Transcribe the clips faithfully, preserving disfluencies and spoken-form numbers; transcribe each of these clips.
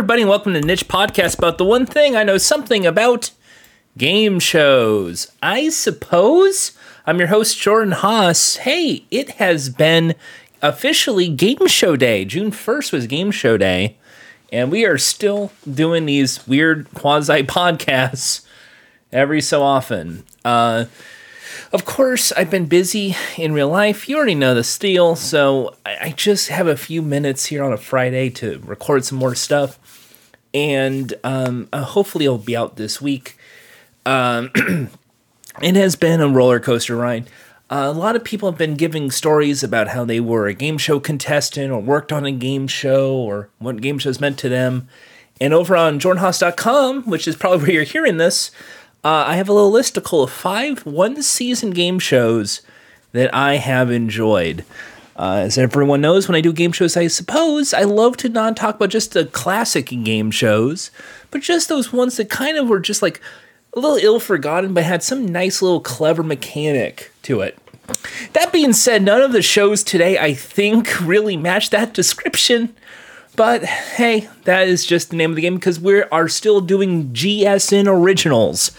everybody, and welcome to the Niche Podcast about the one thing I know something about, game shows, I suppose. I'm your host, Jordan Haas. Hey, it has been officially Game Show Day. June first was Game Show Day, and we are still doing these weird quasi-podcasts every so often. Uh... Of course, I've been busy in real life. You already know this deal, so I just have a few minutes here on a Friday to record some more stuff, and um, uh, hopefully it'll be out this week. Um, it has been a roller coaster ride. Uh, a lot of people have been giving stories about how they were a game show contestant or worked on a game show or what game shows meant to them, and over on Jordan Haas dot com, which is probably where you're hearing this, Uh, I have a little listicle of five one-season game shows that I have enjoyed. Uh, as everyone knows, when I do game shows, I suppose, I love to not talk about just the classic game shows, but just those ones that kind of were just like a little ill-forgotten, but had some nice little clever mechanic to it. That being said, none of the shows today, I think, really match that description. But hey, that is just the name of the game because we are still doing G S N originals.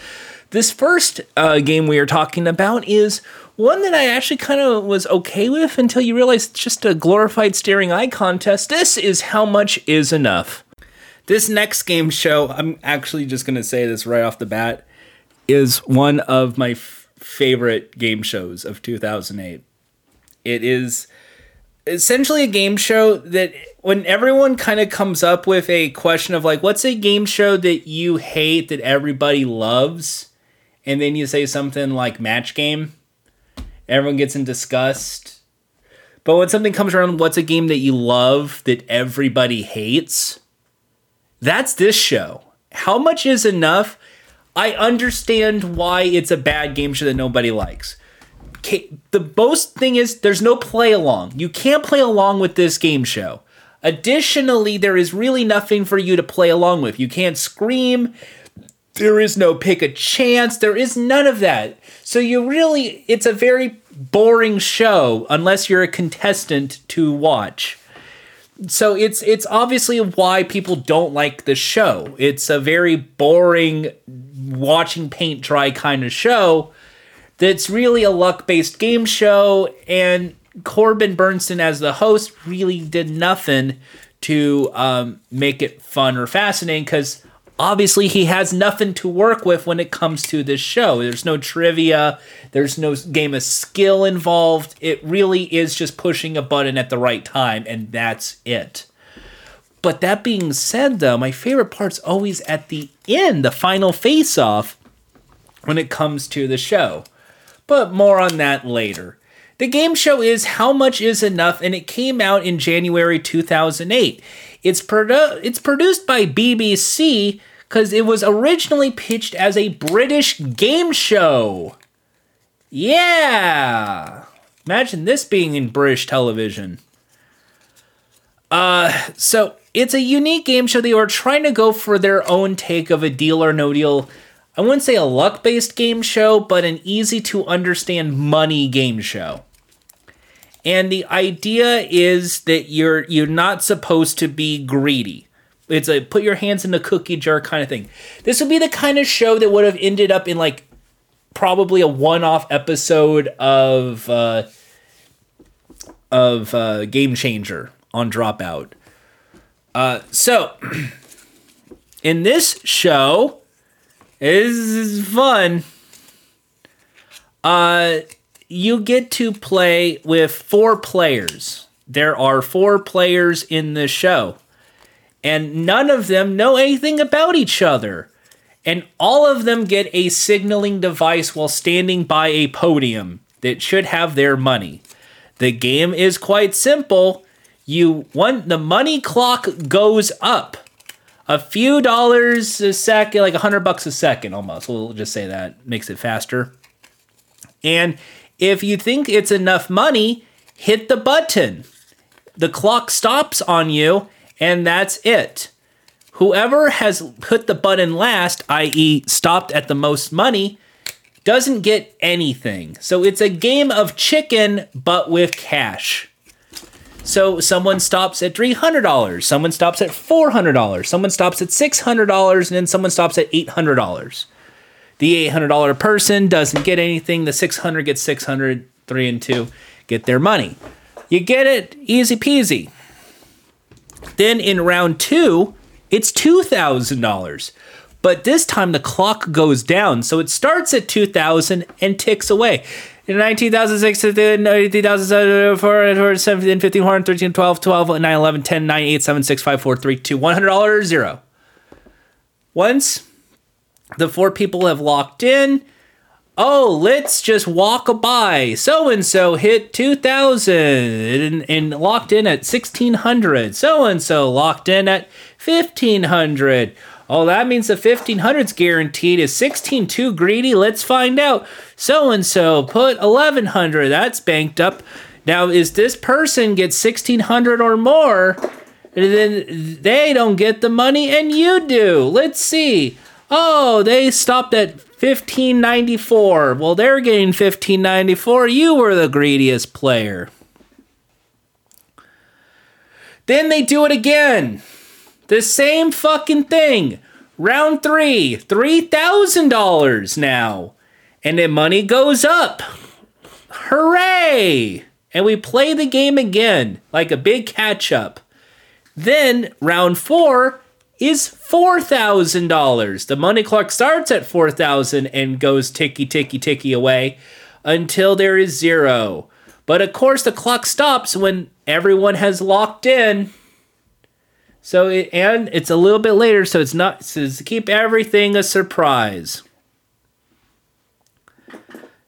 This first uh, game we are talking about is one that I actually kind of was okay with until you realize it's just a glorified staring eye contest. This is How Much Is Enough. This next game show, I'm actually just going to say this right off the bat, is one of my f- favorite game shows of two thousand eight. It is essentially a game show that when everyone kind of comes up with a question of like, what's a game show that you hate that everybody loves? And then you say something like Match Game. Everyone gets in disgust. But when something comes around, what's a game that you love that everybody hates? That's this show. How Much Is Enough? I understand why it's a bad game show that nobody likes. The most thing is there's no play along. You can't play along with this game show. Additionally, there is really nothing for you to play along with. You can't scream. There is no pick a chance. There is none of that. So you really, it's a very boring show unless you're a contestant to watch. So it's it's obviously why people don't like the show. It's a very boring, watching paint dry kind of show. That's really a luck-based game show, and Corbin Bernstein as the host really did nothing to um, make it fun or fascinating because obviously he has nothing to work with when it comes to this show. There's no trivia. There's no game of skill involved. It really is just pushing a button at the right time, and that's it. But that being said, though, my favorite part's always at the end, the final face-off when it comes to the show. But more on that later. The game show is How Much Is Enough, and it came out in January two thousand eight. It's produ- it's produced by B B C because it was originally pitched as a British game show. Yeah! Imagine this being in British television. Uh, so, it's a unique game show. They were trying to go for their own take of a Deal or No Deal. I wouldn't say a luck-based game show, but an easy-to-understand money game show. And the idea is that you're you're not supposed to be greedy. It's a put your hands in the cookie jar kind of thing. This would be the kind of show that would have ended up in, like, probably a one-off episode of, uh, of uh, Game Changer on Dropout. Uh, so, in this show... This is fun. Uh, you get to play with four players. There are four players in the show. And none of them know anything about each other. And all of them get a signaling device while standing by a podium that should have their money. The game is quite simple. You want the money clock goes up. A few dollars a second, like a hundred bucks a second almost. We'll just say that makes it faster. And if you think it's enough money, hit the button. The clock stops on you, and that's it. Whoever has hit the button last, that is stopped at the most money, doesn't get anything. So it's a game of chicken, but with cash. So someone stops at three hundred dollars, someone stops at four hundred dollars, someone stops at six hundred dollars, and then someone stops at eight hundred dollars. The eight hundred dollars person doesn't get anything. The six hundred dollars gets six hundred dollars, three and two get their money. You get it? Easy peasy. Then in round two, it's two thousand dollars. But this time the clock goes down, so it starts at two thousand dollars and ticks away. nineteen thousand six, nineteen thousand seven, fourteen, thirteen, twelve, twelve, nine, eleven, ten, nine, eight, seven, six, five, four, three, two, one hundred, zero. Once the four people have locked in, oh, let's just walk by. So-and-so hit two thousand and, and locked in at sixteen hundred. So-and-so locked in at fifteen hundred. Oh, that means the fifteen hundred's guaranteed. Is sixteen too greedy? Let's find out. So-and-so put eleven hundred. That's banked up. Now, is this person gets sixteen hundred or more? And then they don't get the money, and you do. Let's see. Oh, they stopped at fifteen ninety-four. Well, they're getting fifteen ninety-four. You were the greediest player. Then they do it again. The same fucking thing. Round three, three thousand dollars now. And then money goes up. Hooray! And we play the game again, like a big catch-up. Then round four is four thousand dollars. The money clock starts at four thousand dollars and goes ticky, ticky, ticky away until there is zero. But of course, the clock stops when everyone has locked in. So, it, and it's a little bit later, so it's not, so it's to keep everything a surprise.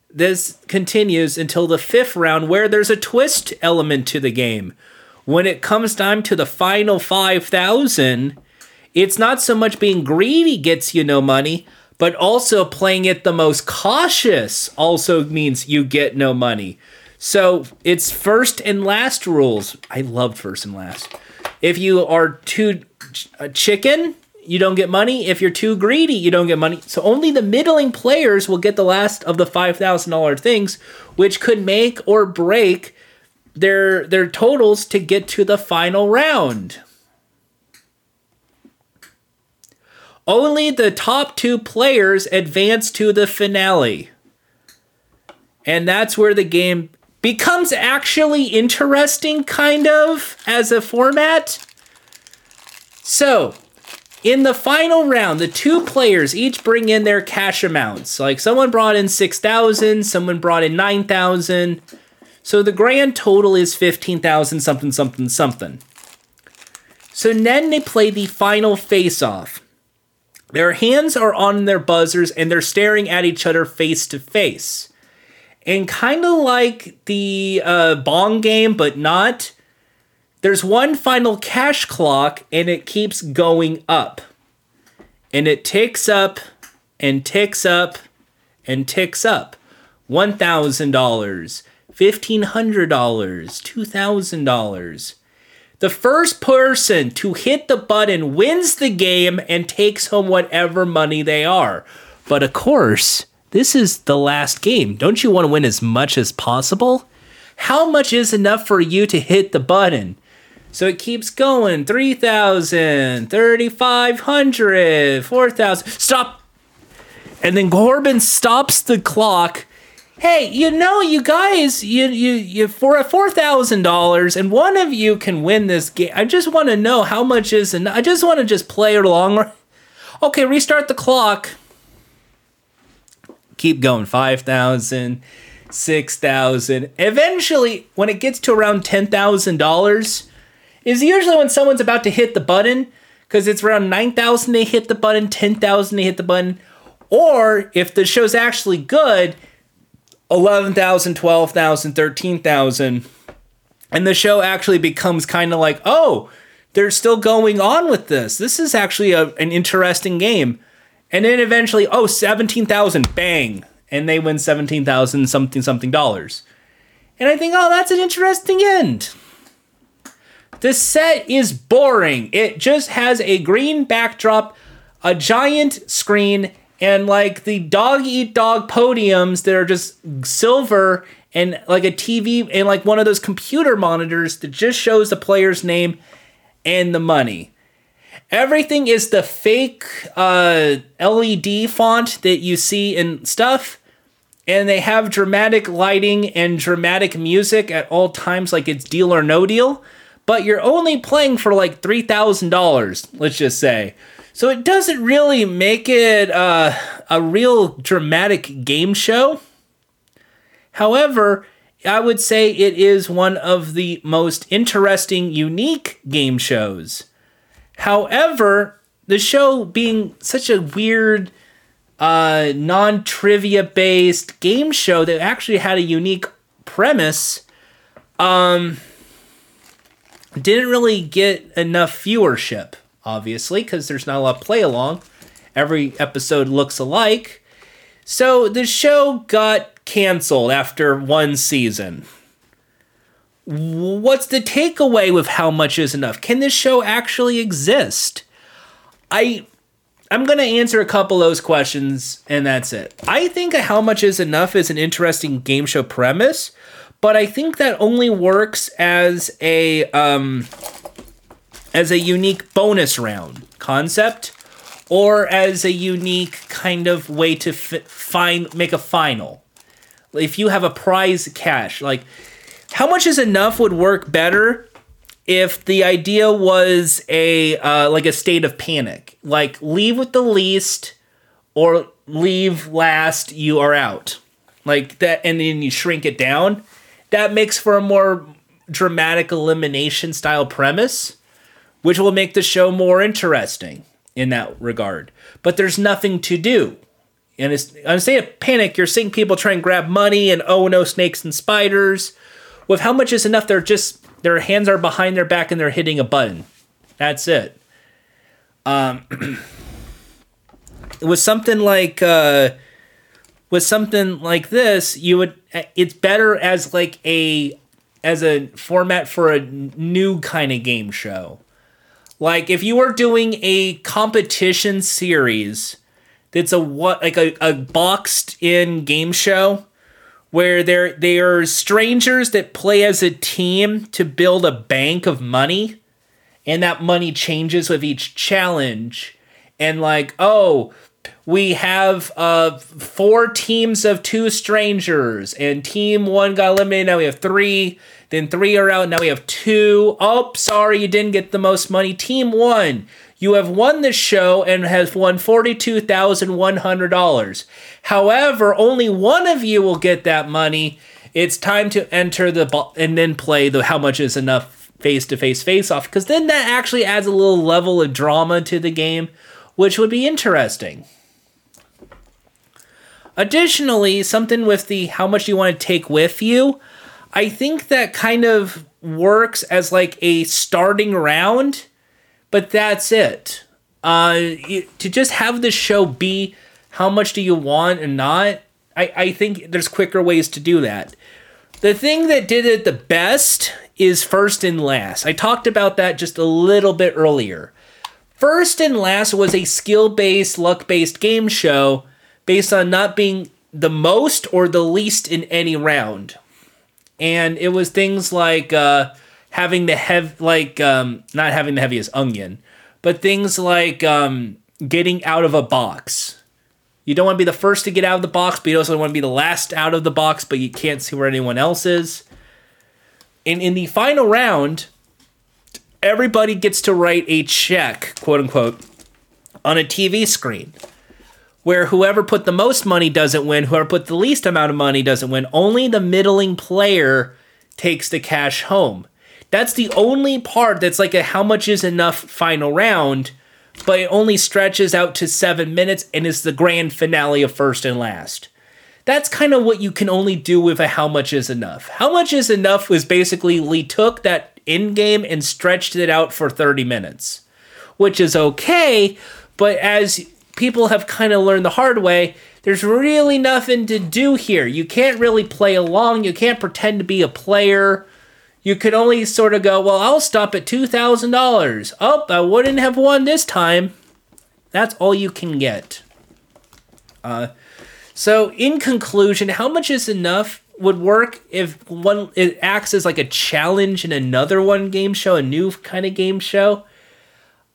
This continues until the fifth round, where there's a twist element to the game. When it comes time to the final five thousand, it's not so much being greedy gets you no money, but also playing it the most cautious also means you get no money. So, it's first and last rules. I love first and last. If you are too chicken, you don't get money. If you're too greedy, you don't get money. So only the middling players will get the last of the five thousand dollars things, which could make or break their their totals to get to the final round. Only the top two players advance to the finale. And that's where the game becomes actually interesting, kind of, as a format. So, in the final round, the two players each bring in their cash amounts. Like, someone brought in six thousand dollars, someone brought in nine thousand dollars. So, the grand total is fifteen thousand dollars, something, something, something. So, then they play the final face-off. Their hands are on their buzzers, and they're staring at each other face-to-face. And kind of like the uh, bong game, but not, there's one final cash clock, and it keeps going up. And it ticks up, and ticks up, and ticks up. one thousand dollars, fifteen hundred dollars, two thousand dollars. The first person to hit the button wins the game and takes home whatever money they are. But of course, this is the last game. Don't you want to win as much as possible? How much is enough for you to hit the button? So it keeps going. three thousand, thirty-five hundred, four thousand. Stop! And then Corbin stops the clock. Hey, you know, you guys, you you you for four thousand dollars, and one of you can win this game. I just want to know how much is enough. I just want to just play it along. Okay, restart the clock. Keep going, five thousand, six thousand. Eventually, when it gets to around ten thousand dollars, is usually when someone's about to hit the button, because it's around nine thousand they hit the button, ten thousand they hit the button, or if the show's actually good, eleven thousand, twelve thousand, thirteen thousand, and the show actually becomes kind of like, oh, they're still going on with this. This is actually a, an interesting game. And then eventually, oh, seventeen thousand, bang. And they win seventeen thousand something something dollars. And I think, oh, that's an interesting end. The set is boring. It just has a green backdrop, a giant screen, and like the dog-eat-dog podiums that are just silver and like a T V and like one of those computer monitors that just shows the player's name and the money. Everything is the fake uh, L E D font that you see in stuff. And they have dramatic lighting and dramatic music at all times, like it's Deal or No Deal. But you're only playing for like three thousand dollars, let's just say. So it doesn't really make it uh, a real dramatic game show. However, I would say it is one of the most interesting, unique game shows. However, the show being such a weird, uh, non-trivia-based game show that actually had a unique premise, um, didn't really get enough viewership, obviously, because there's not a lot of play-along. Every episode looks alike. So the show got canceled after one season. What's the takeaway with How Much Is Enough? Can this show actually exist? I, I'm going to answer a couple of those questions, and that's it. I think How Much Is Enough is an interesting game show premise, but I think that only works as a um, as a unique bonus round concept, or as a unique kind of way to fi- find make a final. If you have a prize cash, like, How Much Is Enough would work better if the idea was a uh, like a state of panic. Like, leave with the least or leave last, you are out. Like that, and then you shrink it down. That makes for a more dramatic elimination style premise, which will make the show more interesting in that regard. But there's nothing to do. And it's, on a state of panic, you're seeing people try and grab money and oh no, snakes and spiders. With How Much Is Enough, they're just, their hands are behind their back and they're hitting a button. That's it. Um, with something like, uh, with something like this, you would, it's better as like a, as a format for a new kind of game show. Like if you were doing a competition series, that's a what, like a, a boxed in game show, where there they are strangers that play as a team to build a bank of money, and that money changes with each challenge. And like, oh, we have uh four teams of two strangers, and team one got eliminated, now we have three, then three are out, now we have two. Oh, sorry, you didn't get the most money. Team one, you have won the show and has won forty-two thousand one hundred dollars. However, only one of you will get that money. It's time to enter the bo- and then play the How Much Is Enough face-to-face face-off, because then that actually adds a little level of drama to the game, which would be interesting. Additionally, something with the how much you want to take with you, I think that kind of works as like a starting round, but that's it. Uh, to just have the show be how much do you want and not, I, I think there's quicker ways to do that. The thing that did it the best is First and Last. I talked about that just a little bit earlier. First and Last was a skill-based, luck-based game show based on not being the most or the least in any round. And it was things like uh, having the hev like um, not having the heaviest onion, but things like um, getting out of a box. You don't want to be the first to get out of the box, but you also don't want to be the last out of the box, but you can't see where anyone else is. And in the final round, everybody gets to write a check, quote unquote, on a T V screen, where whoever put the most money doesn't win, whoever put the least amount of money doesn't win. Only the middling player takes the cash home. That's the only part that's like a how much is enough final round, but it only stretches out to seven minutes and is the grand finale of First and Last. That's kind of what you can only do with a how much is enough. How much is enough was basically Lee took that end game and stretched it out for thirty minutes, which is okay, but as people have kind of learned the hard way, there's really nothing to do here. You can't really play along. You can't pretend to be a player. You can only sort of go, well, I'll stop at two thousand dollars. Oh, I wouldn't have won this time. That's all you can get. Uh, so in conclusion, How Much Is Enough would work if one it acts as like a challenge in another one game show, a new kind of game show.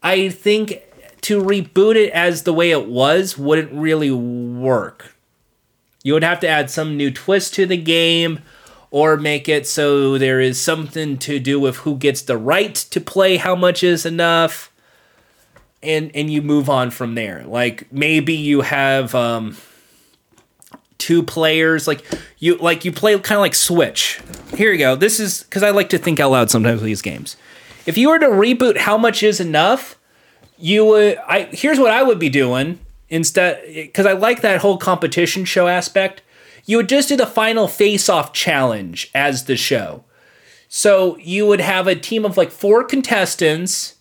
I think to reboot it as the way it was wouldn't really work. You would have to add some new twist to the game or make it so there is something to do with who gets the right to play How Much Is Enough, and and you move on from there. Like maybe you have um two players, like you like you play kind of like Switch. Here you go. This is because I like to think out loud sometimes with these games. If you were to reboot How Much Is Enough, you would. I here's what I would be doing instead, because I like that whole competition show aspect. You would just do the final face-off challenge as the show. So you would have a team of like four contestants,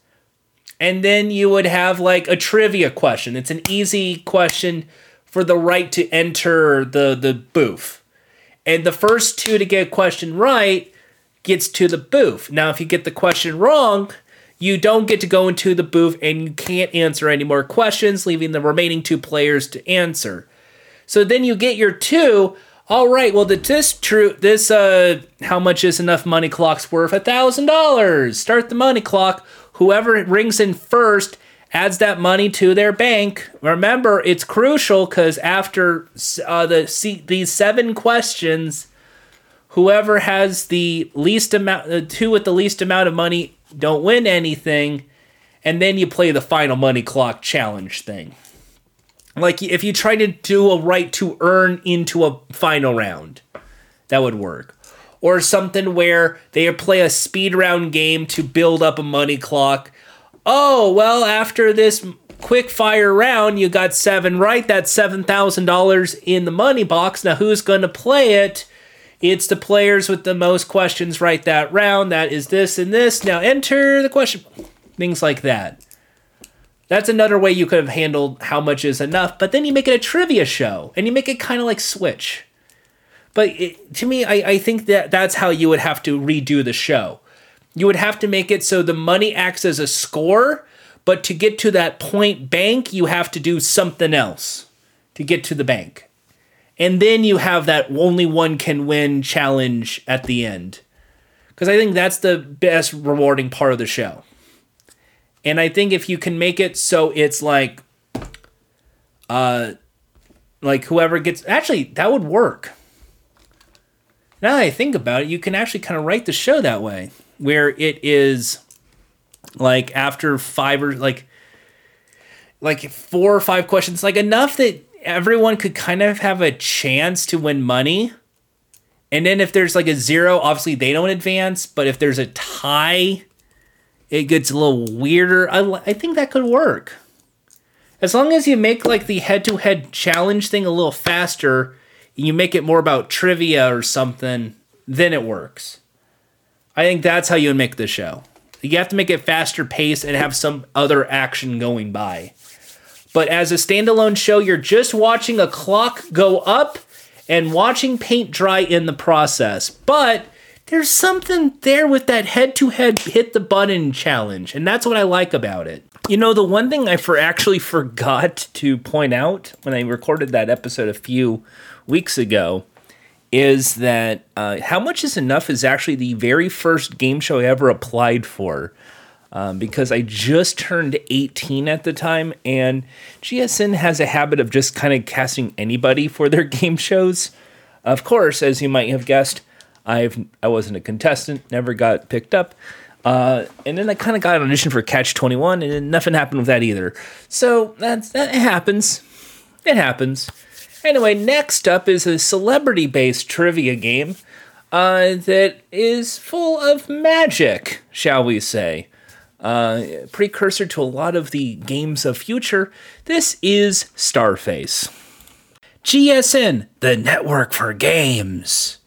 and then you would have like a trivia question. It's an easy question for the right to enter the, the booth. And the first two to get a question right gets to the booth. Now, if you get the question wrong, you don't get to go into the booth and you can't answer any more questions, leaving the remaining two players to answer. So then you get your two. All right, well, the, this, true, this uh, How Much Is Enough money clock's worth one thousand dollars. Start the money clock. Whoever rings in first adds that money to their bank. Remember, it's crucial because after uh, the see, these seven questions, whoever has the least amount, the two with the least amount of money don't win anything. And then you play the final money clock challenge thing. Like if you try to do a right to earn into a final round, that would work. Or something where they play a speed round game to build up a money clock. Oh, well, after this quick fire round, you got seven right. That's seven thousand dollars in the money box. Now, who's going to play it? It's the players with the most questions right that round. That is this and this. Now, enter the question. Things like that. That's another way you could have handled How Much Is Enough. But then you make it a trivia show, and you make it kind of like Switch. But it, to me, I, I think that that's how you would have to redo the show. You would have to make it so the money acts as a score, but to get to that point bank, you have to do something else to get to the bank. And then you have that only one can win challenge at the end. Because I think that's the best rewarding part of the show. And I think if you can make it so it's like, uh, like whoever gets... Actually, that would work. Now that I think about it, you can actually kind of write the show that way. Where it is like after five or like like four or five questions, like enough that everyone could kind of have a chance to win money. And then if there's like a zero, obviously they don't advance. But if there's a tie, it gets a little weirder. I, I think that could work. As long as you make like the head-to-head challenge thing a little faster, and you make it more about trivia or something, then it works. I think that's how you would make the show. You have to make it faster paced and have some other action going by. But as a standalone show, you're just watching a clock go up and watching paint dry in the process. But there's something there with that head-to-head hit the button challenge. And that's what I like about it. You know, the one thing I for actually forgot to point out when I recorded that episode a few weeks ago is that uh, How Much Is Enough is actually the very first game show I ever applied for um, because I just turned eighteen at the time, and G S N has a habit of just kind of casting anybody for their game shows. Of course, as you might have guessed, I've, I wasn't a contestant, never got picked up, uh, and then I kind of got an audition for Catch twenty-one, and then nothing happened with that either. So that's, that happens. It happens. Anyway, next up is a celebrity-based trivia game uh, that is full of magic, shall we say. Uh, precursor to a lot of the games of future, this is Starface. G S N, the network for games.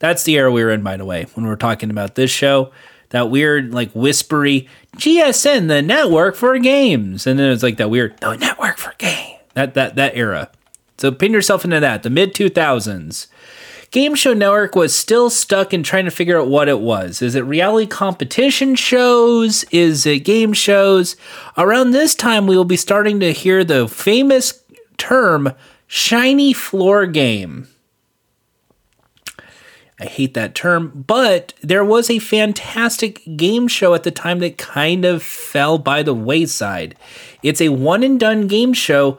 That's the era we were in, by the way, when we were talking about this show. That weird, like, whispery, G S N, the network for games. And then it's like that weird, the network for games. That, that, that era. So pin yourself into that, the mid two thousands. Game Show Network was still stuck in trying to figure out what it was. Is it reality competition shows? Is it game shows? Around this time, we will be starting to hear the famous term, shiny floor game. I hate that term, but there was a fantastic game show at the time that kind of fell by the wayside. It's a one-and-done game show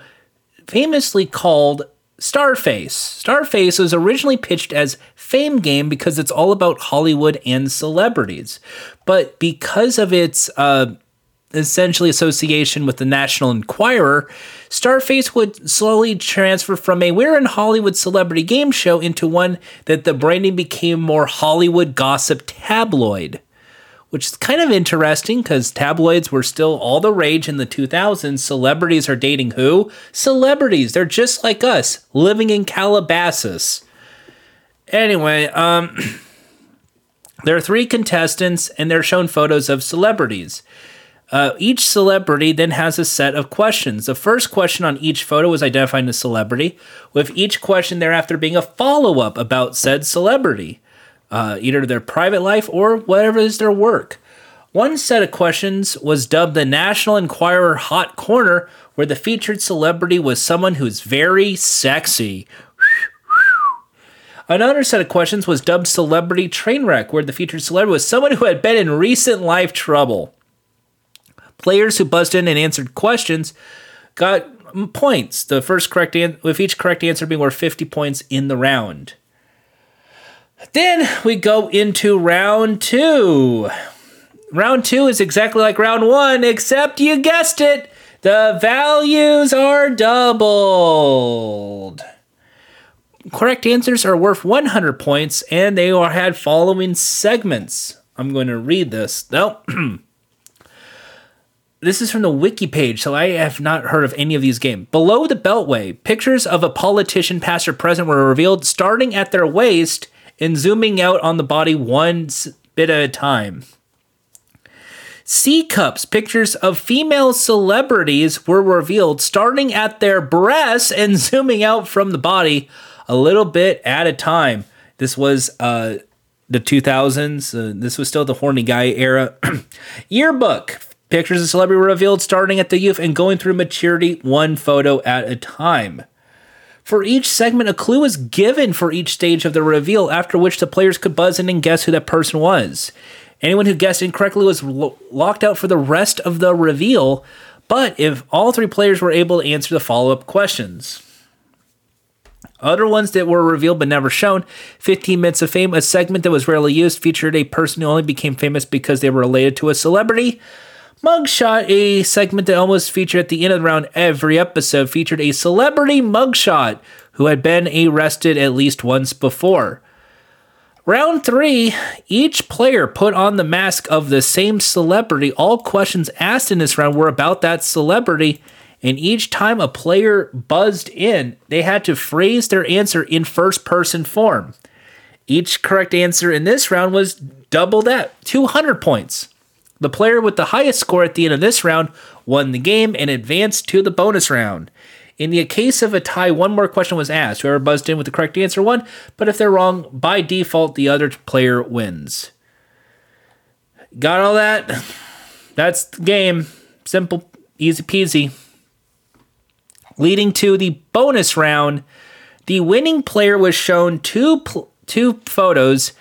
famously called Starface. Starface was originally pitched as Fame Game because it's all about Hollywood and celebrities. But because of its uh, essentially association with the National Enquirer, Starface would slowly transfer from a we're in Hollywood celebrity game show into one that the branding became more Hollywood gossip tabloid, which is kind of interesting because tabloids were still all the rage in the two thousands. Celebrities are dating who? Celebrities. They're just like us, living in Calabasas. Anyway, um, there are three contestants, and they're shown photos of celebrities. Uh, each celebrity then has a set of questions. The first question on each photo is identifying a celebrity, with each question thereafter being a follow-up about said celebrity. Uh, either their private life or whatever is their work. One set of questions was dubbed the National Enquirer Hot Corner, where the featured celebrity was someone who's very sexy. Another set of questions was dubbed Celebrity Trainwreck, where the featured celebrity was someone who had been in recent life trouble. Players who buzzed in and answered questions got points, the first correct an- with each correct answer being worth fifty points in the round. Then we go into round two. Round two is exactly like round one, except you guessed it. The values are doubled. Correct answers are worth one hundred points, and they are had following segments. I'm going to read this. No. This is from the wiki page, so I have not heard of any of these games. Below the Beltway, pictures of a politician, past or present, were revealed starting at their waist and zooming out on the body one bit at a time. C-cups, pictures of female celebrities, were revealed starting at their breasts and zooming out from the body a little bit at a time. This was uh, the two thousands. Uh, this was still the horny guy era. Yearbook, pictures of celebrity were revealed starting at the youth and going through maturity one photo at a time. For each segment, a clue was given for each stage of the reveal, after which the players could buzz in and guess who that person was. Anyone who guessed incorrectly was lo- locked out for the rest of the reveal, but if all three players were able to answer the follow-up questions. Other ones that were revealed but never shown, fifteen minutes of Fame, a segment that was rarely used, featured a person who only became famous because they were related to a celebrity. Mugshot, a segment that almost featured at the end of the round every episode, featured a celebrity mugshot who had been arrested at least once before. Round three, each player put on the mask of the same celebrity. All questions asked in this round were about that celebrity, and each time a player buzzed in, they had to phrase their answer in first-person form. Each correct answer in this round was double that, two hundred points. The player with the highest score at the end of this round won the game and advanced to the bonus round. In the case of a tie, one more question was asked. Whoever buzzed in with the correct answer won, but if they're wrong, by default, the other player wins. Got all that? That's the game. Simple, easy peasy. Leading to the bonus round, the winning player was shown two pl- two photos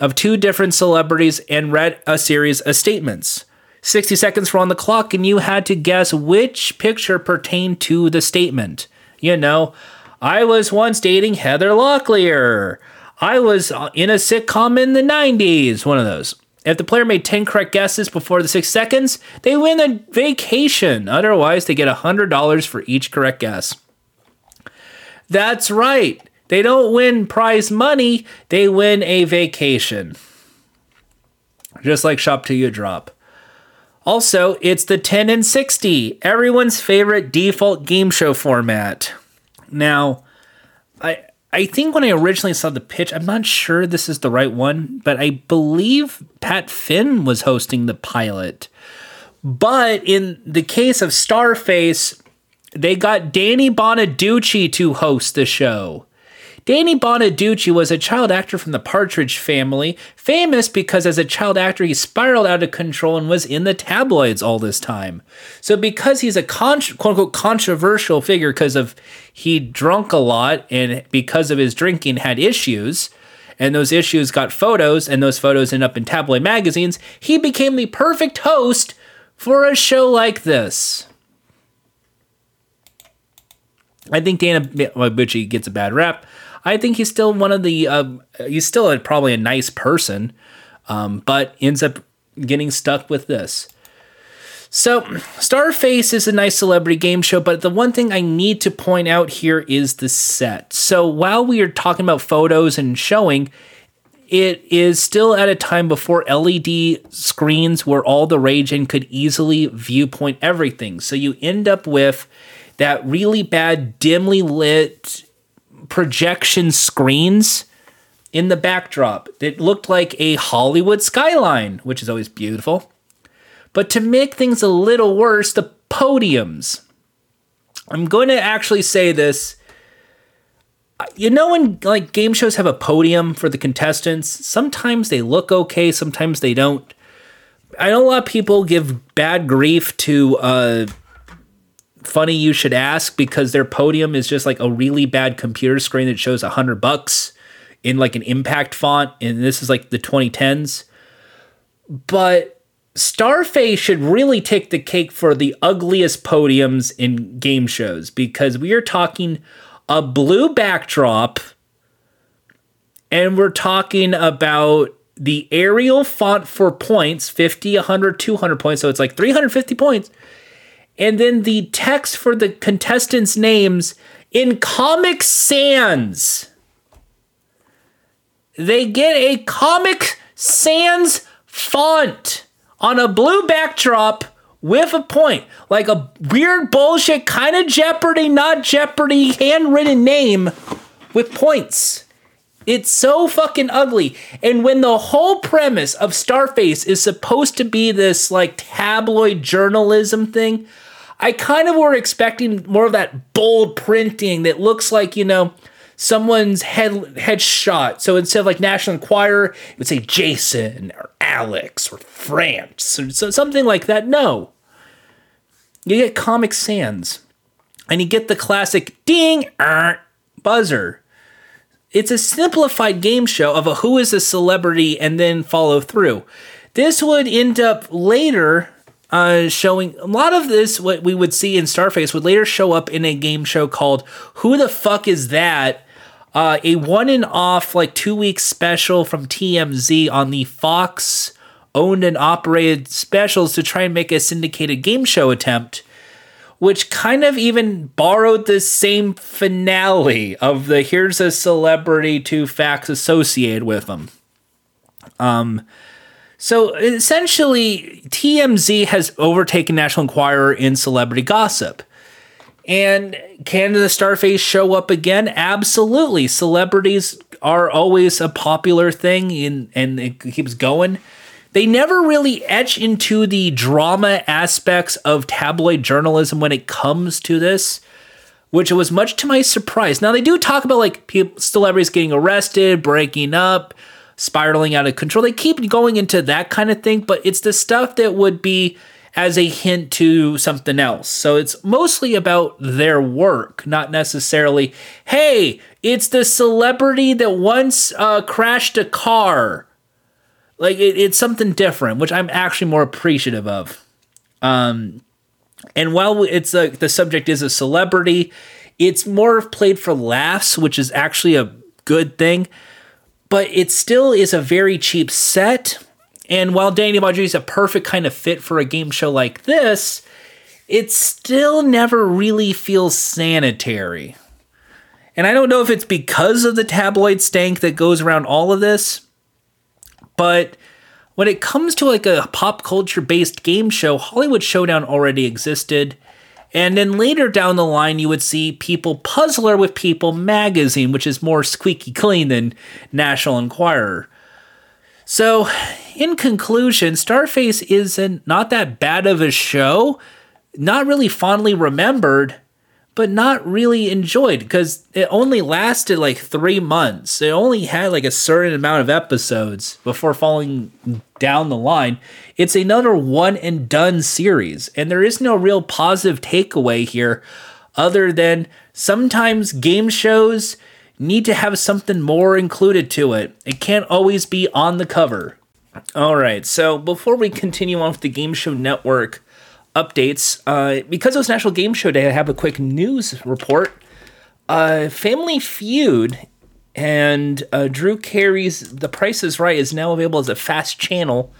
of two different celebrities and read a series of statements. sixty seconds were on the clock, and you had to guess which picture pertained to the statement. You know, I was once dating Heather Locklear. I was in a sitcom in the nineties. One of those. If the player made ten correct guesses before the six seconds, they win a vacation. Otherwise, they get one hundred dollars for each correct guess. That's right. They don't win prize money, they win a vacation. Just like Shop Till You Drop. Also, it's the ten and sixty, everyone's favorite default game show format. Now, I I think when I originally saw the pitch, I'm not sure this is the right one, but I believe Pat Finn was hosting the pilot. But in the case of Starface, they got Danny Bonaduce to host the show. Danny Bonaduce was a child actor from the Partridge Family, famous because as a child actor he spiraled out of control and was in the tabloids all this time. So because he's a con- quote-unquote controversial figure because of he drunk a lot and because of his drinking had issues, and those issues got photos, and those photos end up in tabloid magazines, he became the perfect host for a show like this. I think Dana Bucci gets a bad rap. I think he's still one of the, uh, he's still a, probably a nice person, um, but ends up getting stuck with this. So Starface is a nice celebrity game show, but the one thing I need to point out here is the set. So while we are talking about photos and showing, it is still at a time before L E D screens were all the rage and could easily viewpoint everything. So you end up with that really bad, dimly lit projection screens in the backdrop that looked like a Hollywood skyline, which is always beautiful. But to make things a little worse, the podiums. I'm going to actually say this. You know when like game shows have a podium for the contestants? Sometimes they look okay, sometimes they don't. I know a lot of people give bad grief to uh, Funny, You Should Ask, because their podium is just like a really bad computer screen that shows a hundred bucks in like an impact font, and this is like the twenty tens. But Starface should really take the cake for the ugliest podiums in game shows, because we are talking a blue backdrop and we're talking about the Arial font for points, fifty, one hundred, two hundred points. So it's like three hundred fifty points. And then the text for the contestants' names in Comic Sans. They get a Comic Sans font on a blue backdrop with a point, like a weird bullshit kind of Jeopardy, not Jeopardy, handwritten name with points. It's so fucking ugly. And when the whole premise of Starface is supposed to be this like tabloid journalism thing, I kind of were expecting more of that bold printing that looks like, you know, someone's head headshot. So instead of like National Enquirer, it would say Jason or Alex or France or so, something like that. No, you get Comic Sans, and you get the classic ding er, buzzer. It's a simplified game show of a who is a celebrity and then follow through. This would end up later uh, showing a lot of this. What we would see in Starface would later show up in a game show called Who the Fuck Is That? Uh, a one-and-off, like, two-week special from T M Z on the Fox-owned and operated specials to try and make a syndicated game show attempt, which kind of even borrowed the same finale of the here's a celebrity to facts associated with them. Um, so, essentially, T M Z has overtaken National Enquirer in celebrity gossip. And can the Starface show up again? Absolutely. Celebrities are always a popular thing, in, and it keeps going. They never really etch into the drama aspects of tabloid journalism when it comes to this, which was much to my surprise. Now, they do talk about like people, celebrities getting arrested, breaking up, spiraling out of control. They keep going into that kind of thing, but it's the stuff that would be as a hint to something else. So it's mostly about their work, not necessarily, hey, it's the celebrity that once uh, crashed a car. Like, it, it's something different, which I'm actually more appreciative of. Um, and while it's a, the subject is a celebrity, it's more played for laughs, which is actually a good thing. But it still is a very cheap set. And while Danny Bonaduce is a perfect kind of fit for a game show like this, it still never really feels sanitary. And I don't know if it's because of the tabloid stank that goes around all of this, but when it comes to like a pop culture-based game show, Hollywood Showdown already existed. And then later down the line, you would see People Puzzler with People Magazine, which is more squeaky clean than National Enquirer. So, in conclusion, Starface isn't not that bad of a show, not really fondly remembered, but not really enjoyed because it only lasted like three months. It only had like a certain amount of episodes before falling down the line. It's another one and done series, and there is no real positive takeaway here other than sometimes game shows need to have something more included to it. It can't always be on the cover. All right, so before we continue on with the Game Show Network updates, uh, because it was National Game Show Day, I have a quick news report. Uh, Family Feud and uh, Drew Carey's The Price Is Right is now available as a fast channel.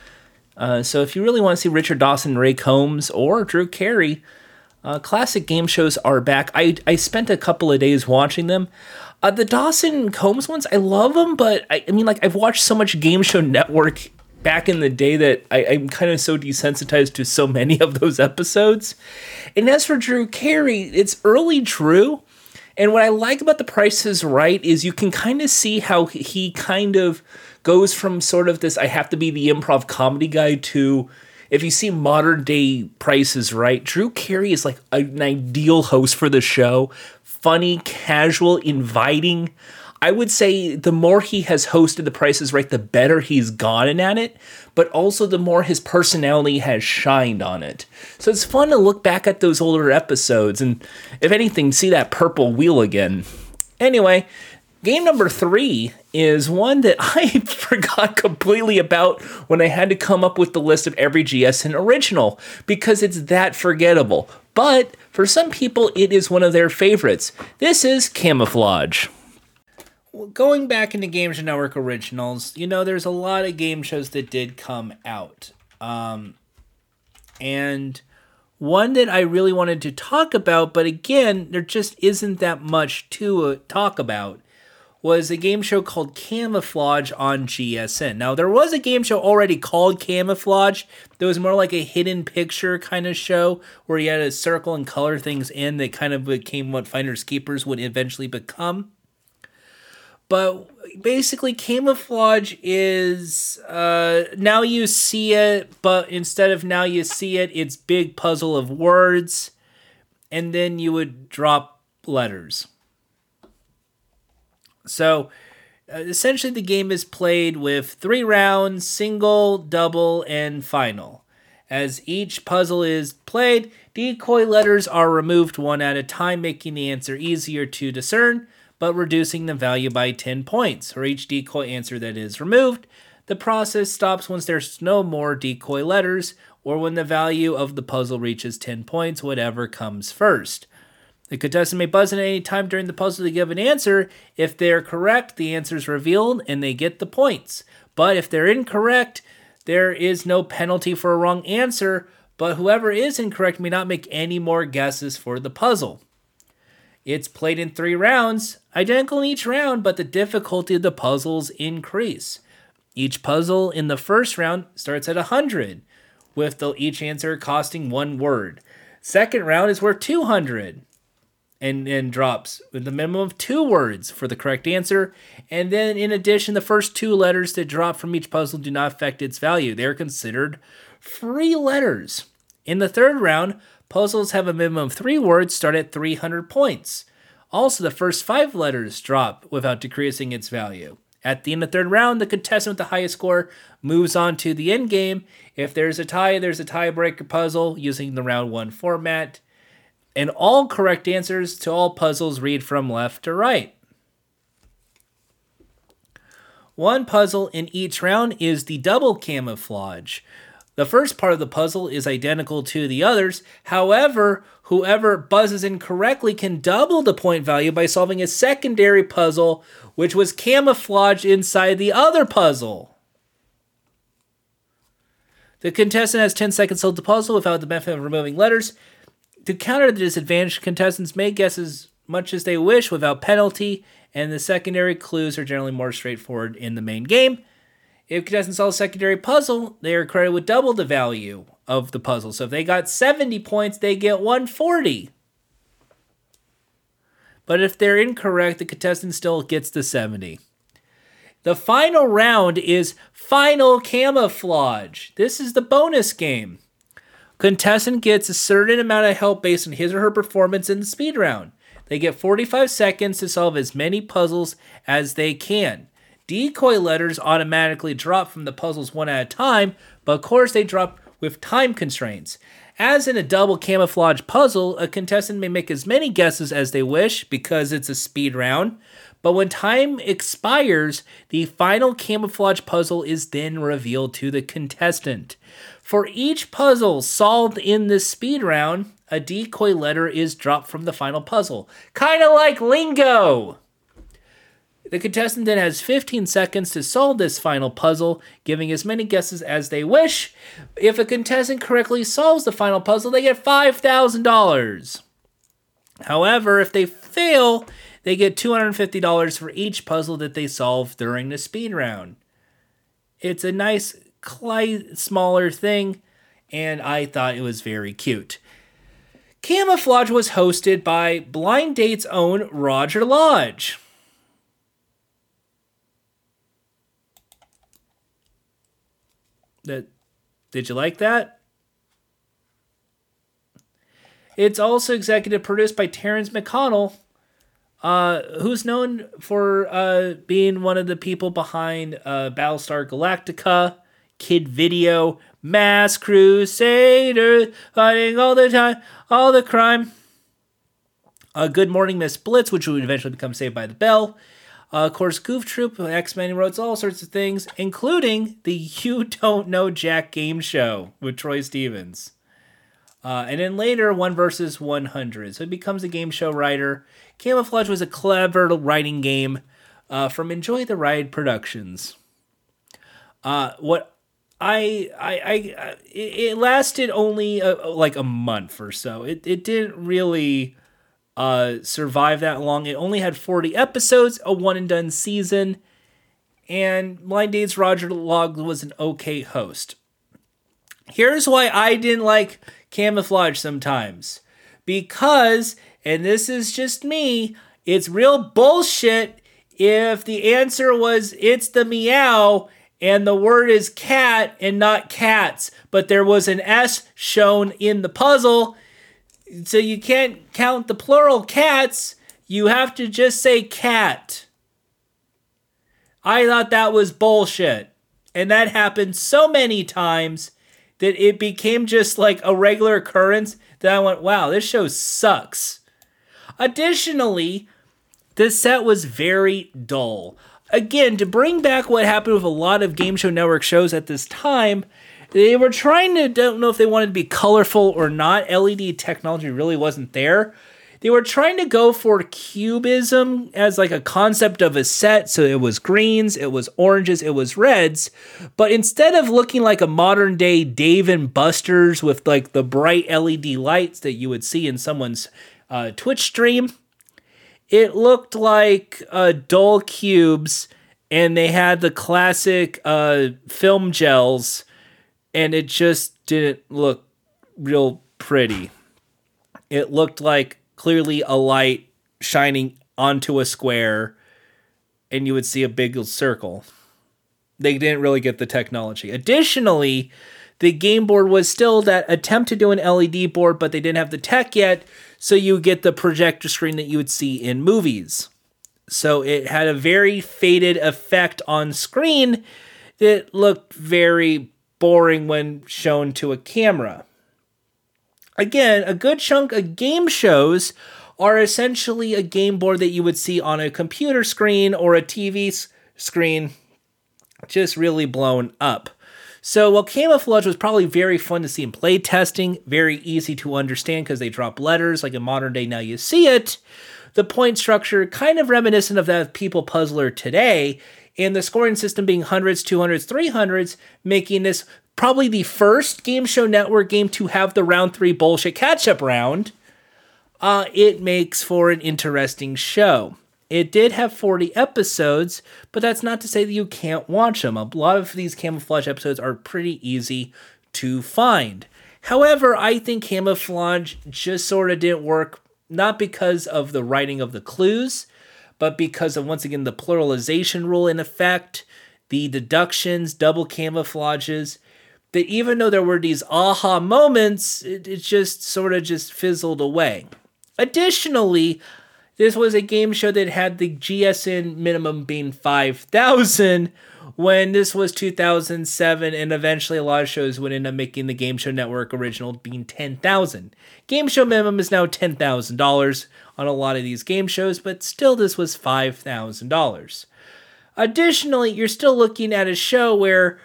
Uh, so if you really want to see Richard Dawson, Ray Combs, or Drew Carey, uh, classic game shows are back. I I spent a couple of days watching them. Uh, the Dawson Combs ones, I love them, but I, I mean, like, I've watched so much Game Show Network back in the day that I, I'm kind of so desensitized to so many of those episodes. And as for Drew Carey, it's early Drew. And what I like about The Price is Right is you can kind of see how he kind of goes from sort of this, I have to be the improv comedy guy, to, if you see modern day Price is Right, Drew Carey is like an ideal host for the show. Funny, casual, inviting. I would say the more he has hosted The Price is Right, the better he's gotten at it, but also the more his personality has shined on it. So it's fun to look back at those older episodes and, if anything, see that purple wheel again. Anyway, game number three is one that I forgot completely about when I had to come up with the list of every G S N original, because it's that forgettable. But for some people, it is one of their favorites. This is Camouflage. Well, going back into Game Show Network originals, you know, there's a lot of game shows that did come out. Um, and one that I really wanted to talk about, but again, there just isn't that much to uh, talk about, was a game show called Camouflage on G S N. Now, there was a game show already called Camouflage that was more like a hidden picture kind of show where you had to circle and color things in that kind of became what Finders Keepers would eventually become. But basically, Camouflage is uh, now you see it, but instead of now you see it, it's big puzzle of words, and then you would drop letters. So uh, essentially, the game is played with three rounds, single, double, and final. As each puzzle is played, decoy letters are removed one at a time, making the answer easier to discern, but reducing the value by ten points for each decoy answer that is removed. The process stops once there's no more decoy letters, or when the value of the puzzle reaches ten points, whatever comes first. The contestant may buzz in at any time during the puzzle to give an answer. If they're correct, the answer is revealed and they get the points. But if they're incorrect, there is no penalty for a wrong answer, but whoever is incorrect may not make any more guesses for the puzzle. It's played in three rounds, identical in each round, but the difficulty of the puzzles increase. Each puzzle in the first round starts at one hundred, with the, each answer costing one word. Second round is worth two hundred, and, and drops with a minimum of two words for the correct answer. And then, in addition, the first two letters that drop from each puzzle do not affect its value. They are considered free letters. In the third round, puzzles have a minimum of three words, start at three hundred points. Also, the first five letters drop without decreasing its value. At the end of the third round, the contestant with the highest score moves on to the end game. If there's a tie, there's a tiebreaker puzzle using the round one format. And all correct answers to all puzzles read from left to right. One puzzle in each round is the double Camouflage. The first part of the puzzle is identical to the others. However, whoever buzzes incorrectly can double the point value by solving a secondary puzzle, which was camouflaged inside the other puzzle. The contestant has ten seconds to solve the puzzle without the benefit of removing letters. To counter the disadvantage, contestants may guess as much as they wish without penalty, and the secondary clues are generally more straightforward in the main game. If contestants solve a secondary puzzle, they are credited with double the value of the puzzle. So if they got seventy points, they get one hundred forty. But if they're incorrect, the contestant still gets the seventy. The final round is Final Camouflage. This is the bonus game. Contestant gets a certain amount of help based on his or her performance in the speed round. They get forty-five seconds to solve as many puzzles as they can. Decoy letters automatically drop from the puzzles one at a time, but of course they drop with time constraints. As in a double camouflage puzzle, a contestant may make as many guesses as they wish because it's a speed round, But when time expires, the final camouflage puzzle is then revealed to the contestant. For each puzzle solved in this speed round, a decoy letter is dropped from the final puzzle. Kind of like Lingo! The contestant then has fifteen seconds to solve this final puzzle, giving as many guesses as they wish. If a contestant correctly solves the final puzzle, they get five thousand dollars. However, if they fail, they get two hundred fifty dollars for each puzzle that they solve during the speed round. It's a nice, cli- smaller thing, and I thought it was very cute. Camouflage was hosted by Blind Date's own Roger Lodge. That, did you like that? It's also executive produced by Terrence McConnell, uh, who's known for uh, being one of the people behind uh, Battlestar Galactica, Kid Video, Mass Crusader, fighting all the time, all the crime. Uh, Good Morning Miss Blitz, which would eventually become Saved by the Bell. Uh, of course, Goof Troop, X-Men, Rhodes, all sorts of things, including the You Don't Know Jack game show with Troy Stevens. Uh, and then later, one versus one hundred. So he becomes a game show writer. Camouflage was a clever writing game uh, from Enjoy the Ride Productions. Uh, what I, I, I, I it lasted only a, like a month or so. It, it didn't really... Uh, survive that long. It only had forty episodes, a one and done season, and Blind Date's Roger Lodge was an okay host. Here's why I didn't like Camouflage sometimes. Because, and this is just me, it's real bullshit if the answer was it's the meow and the word is cat and not cats, but there was an S shown in the puzzle. So you can't count the plural cats. You have to just say cat. I thought that was bullshit. And that happened so many times that it became just like a regular occurrence that I went, wow, this show sucks. Additionally, this set was very dull. Again, to bring back what happened with a lot of Game Show Network shows at this time, they were trying to, don't know if they wanted to be colorful or not. L E D technology really wasn't there. They were trying to go for cubism as like a concept of a set. So it was greens, it was oranges, it was reds. But instead of looking like a modern day Dave and Buster's with like the bright L E D lights that you would see in someone's uh, Twitch stream, it looked like uh, dull cubes, and they had the classic uh, film gels. And it just didn't look real pretty. It looked like clearly a light shining onto a square, and you would see a big circle. They didn't really get the technology. Additionally, the game board was still that attempt to do an L E D board, but they didn't have the tech yet, so you get the projector screen that you would see in movies. So it had a very faded effect on screen that looked very boring when shown to a camera. Again, a good chunk of game shows are essentially a game board that you would see on a computer screen or a T V screen, just really blown up. So while Camouflage was probably very fun to see in play testing, very easy to understand because they drop letters like in modern day Now You See It, the point structure kind of reminiscent of that of People Puzzler today, and the scoring system being hundreds, two hundreds, three hundreds, making this probably the first Game Show Network game to have the round three bullshit catch-up round. Uh, it makes for an interesting show. It did have forty episodes, but that's not to say that you can't watch them. A lot of these Camouflage episodes are pretty easy to find. However, I think Camouflage just sort of didn't work, not because of the writing of the clues, but because of, once again, the pluralization rule in effect, the deductions, double camouflages, that even though there were these aha moments, it, it just sort of just fizzled away. Additionally, This was a game show that had the G S N minimum being five thousand, when this was two thousand seven, and eventually a lot of shows would end up making the Game Show Network original being ten thousand. Game show minimum is now ten thousand dollars on a lot of these game shows, but still this was five thousand dollars. Additionally, you're still looking at a show where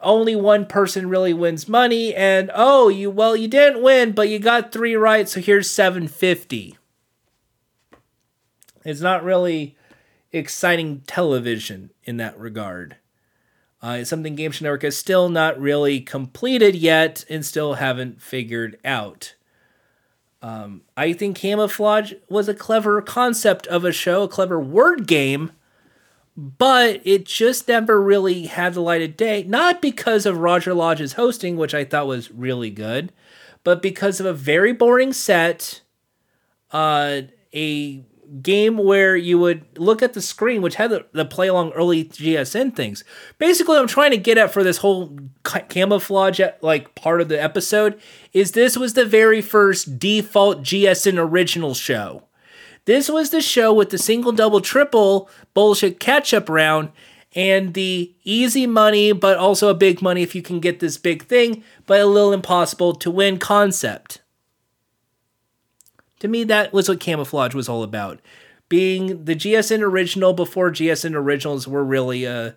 only one person really wins money, and oh, you well, you didn't win, but you got three right, so here's seven hundred fifty dollars. It's not really exciting television in that regard. Uh, it's something Game Show Network has still not really completed yet and still haven't figured out. Um, I think Camouflage was a clever concept of a show, a clever word game, but it just never really had the light of day, not because of Roger Lodge's hosting, which I thought was really good, but because of a very boring set, uh, a game where you would look at the screen, which had the, the play along early G S N things. Basically, I'm trying to get at for this whole Camouflage like part of the episode is this was the very first default G S N original show. This was the show with the single, double, triple bullshit catch-up round and the easy money, but also a big money if you can get this big thing, but a little impossible to win concept. To me, that was what Camouflage was all about. Being the G S N original before G S N originals were really uh,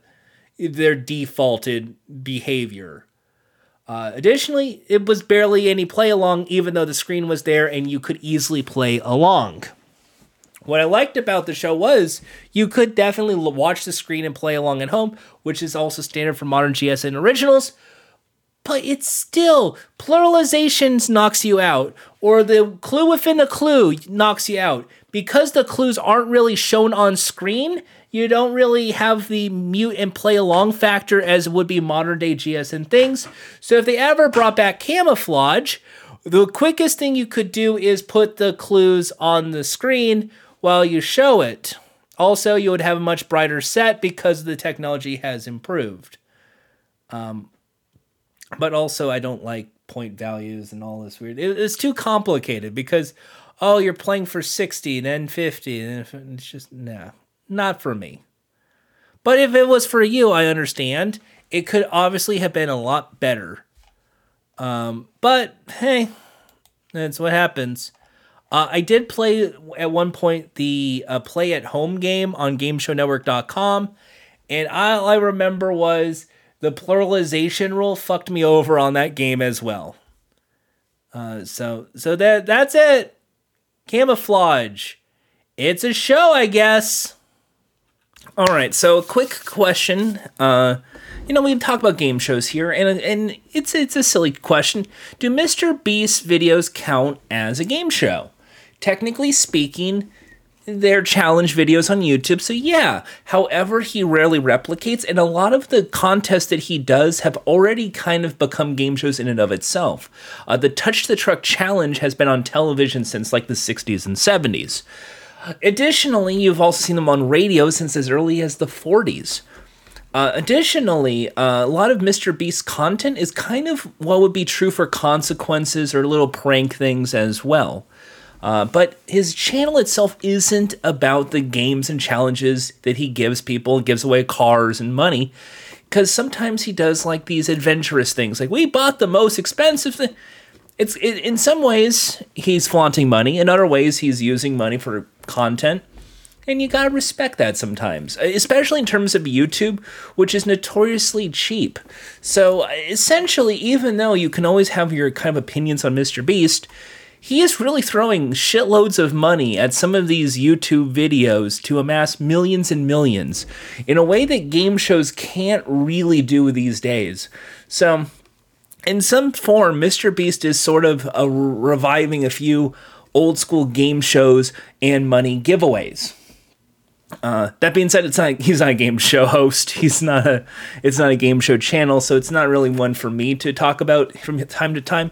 their defaulted behavior. Uh, additionally, it was barely any play along, even though the screen was there and you could easily play along. What I liked about the show was you could definitely watch the screen and play along at home, which is also standard for modern G S N originals, but it's still, pluralizations knocks you out, or the clue within a clue knocks you out. Because the clues aren't really shown on screen, you don't really have the mute and play along factor as would be modern day G S N things. So if they ever brought back Camouflage, the quickest thing you could do is put the clues on the screen while you show it. Also, you would have a much brighter set because the technology has improved. Um, but also, I don't like point values and all this weird. It, it's too complicated because, oh, you're playing for sixty, then fifty, and it's just, nah, not for me. But if it was for you, I understand. It could obviously have been a lot better. Um, but, hey, that's what happens. Uh, I did play at one point the uh, play at home game on game show network dot com, and all I remember was the pluralization rule fucked me over on that game as well. Uh, so so that that's it. Camouflage. It's a show, I guess. All right, so a quick question. Uh, you know, we talk about game shows here, and and it's it's a silly question. Do Mister Beast's videos count as a game show? Technically speaking, they're challenge videos on YouTube, so yeah. However, he rarely replicates, and a lot of the contests that he does have already kind of become game shows in and of itself. Uh, the Touch the Truck Challenge has been on television since like the sixties and seventies. Additionally, you've also seen them on radio since as early as the forties. Uh, additionally, uh, a lot of Mister Beast's content is kind of what would be true for consequences or little prank things as well. Uh, but his channel itself isn't about the games and challenges that he gives people, gives away cars and money, because sometimes he does like these adventurous things, like we bought the most expensive thing. It's it, in some ways he's flaunting money, in other ways he's using money for content, and you gotta respect that sometimes, especially in terms of YouTube, which is notoriously cheap. So essentially, even though you can always have your kind of opinions on Mister Beast, he is really throwing shitloads of money at some of these YouTube videos to amass millions and millions in a way that game shows can't really do these days. So in some form, Mister Beast is sort of a reviving a few old school game shows and money giveaways. Uh, that being said, it's not he's not a game show host. He's not a it's not a game show channel, so it's not really one for me to talk about from time to time.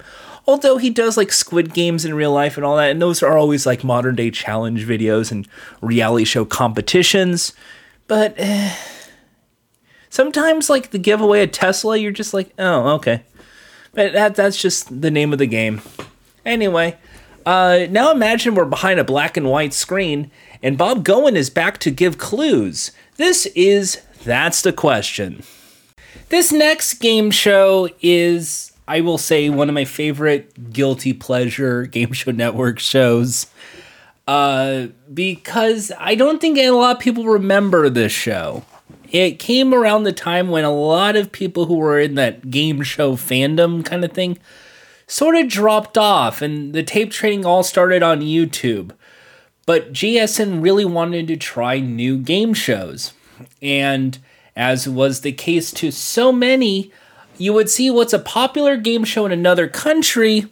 Although he does like Squid Games in real life and all that, and those are always like modern day challenge videos and reality show competitions. But eh, sometimes like the giveaway of Tesla, you're just like, oh, okay. But that that's just the name of the game. Anyway, Uh, now imagine we're behind a black and white screen, and Bob Goen is back to give clues. This is That's the Question. This next game show is, I will say, one of my favorite guilty pleasure Game Show Network shows. Uh, because I don't think a lot of people remember this show. It came around the time when a lot of people who were in that game show fandom kind of thing sort of dropped off, and the tape trading all started on YouTube. But G S N really wanted to try new game shows. And as was the case to so many, you would see what's a popular game show in another country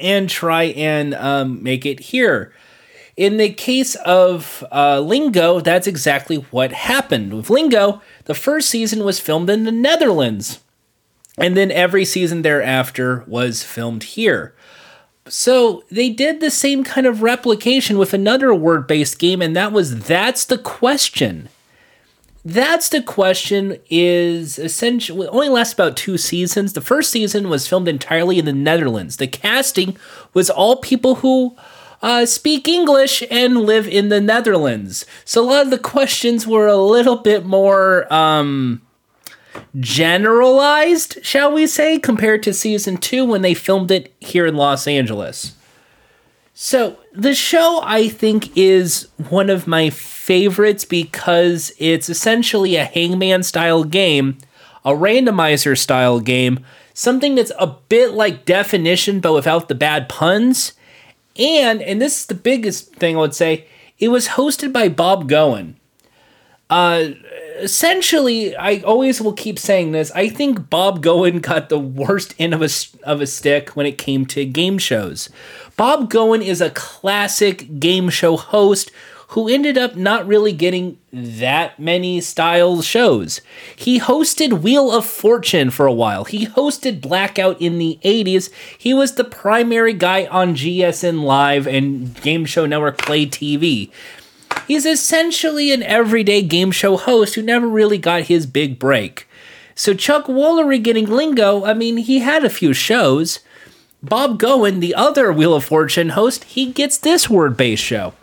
and try and um, make it here. In the case of uh, Lingo, that's exactly what happened. With Lingo, the first season was filmed in the Netherlands, and then every season thereafter was filmed here. So they did the same kind of replication with another word-based game, and that was That's the Question. That's the Question is essentially only lasts about two seasons. The first season was filmed entirely in the Netherlands. The casting was all people who uh, speak English and live in the Netherlands. So a lot of the questions were a little bit more um, generalized, shall we say, compared to season two when they filmed it here in Los Angeles. So the show, I think, is one of my favorites because it's essentially a hangman-style game, a randomizer-style game, something that's a bit like Definition but without the bad puns. And, and this is the biggest thing I would say, it was hosted by Bob Goen. Uh, essentially, I always will keep saying this, I think Bob Goen got the worst end of a, of a stick when it came to game shows. Bob Goen is a classic game show host who ended up not really getting that many style shows. He hosted Wheel of Fortune for a while. He hosted Blackout in the eighties. He was the primary guy on G S N Live and Game Show Network Play T V. He's essentially an everyday game show host who never really got his big break. So Chuck Woolery getting Lingo, I mean, he had a few shows. Bob Goen, the other Wheel of Fortune host, he gets this word-based show.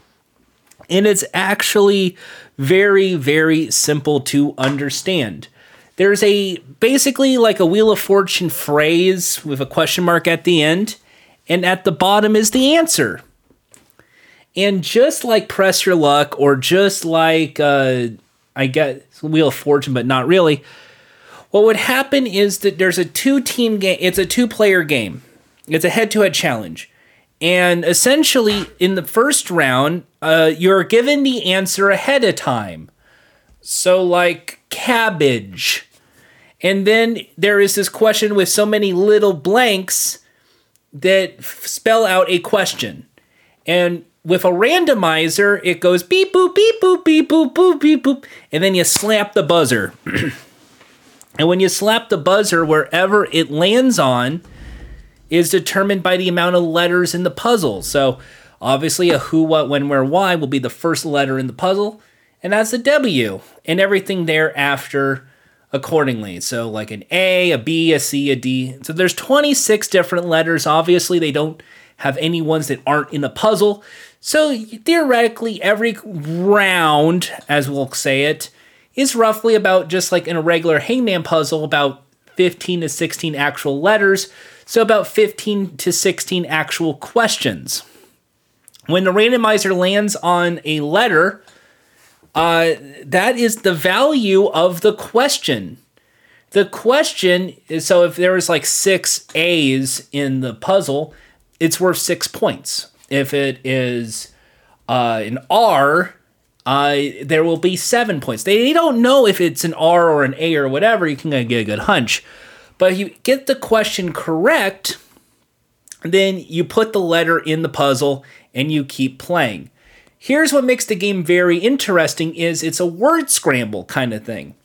And it's actually very, very simple to understand. There's a basically like a Wheel of Fortune phrase with a question mark at the end, and at the bottom is the answer. And just like Press Your Luck, or just like, uh, I guess, Wheel of Fortune, but not really, what would happen is that there's a two-team game. It's a two-player game. It's a head-to-head challenge. And essentially, in the first round, uh, you're given the answer ahead of time. So, like, cabbage. And then there is this question with so many little blanks that f- spell out a question. And with a randomizer, it goes beep, boop, beep, boop, beep, boop, boop, beep, boop. And then you slap the buzzer. And when you slap the buzzer, wherever it lands on is determined by the amount of letters in the puzzle. So obviously a who, what, when, where, why will be the first letter in the puzzle, and that's a W, and everything thereafter accordingly. So like an A, a B, a C, a D. So there's twenty-six different letters. Obviously they don't have any ones that aren't in a puzzle. So theoretically every round, as we'll say it, is roughly about, just like in a regular hangman puzzle, about fifteen to sixteen actual letters. So about fifteen to sixteen actual questions. When the randomizer lands on a letter, uh, that is the value of the question. The question is, so if there was like six A's in the puzzle, it's worth six points. If it is uh, an R, uh, there will be seven points. They, they don't know if it's an R or an A or whatever. You can get a good hunch. But if you get the question correct, then you put the letter in the puzzle and you keep playing. Here's what makes the game very interesting is it's a word scramble kind of thing.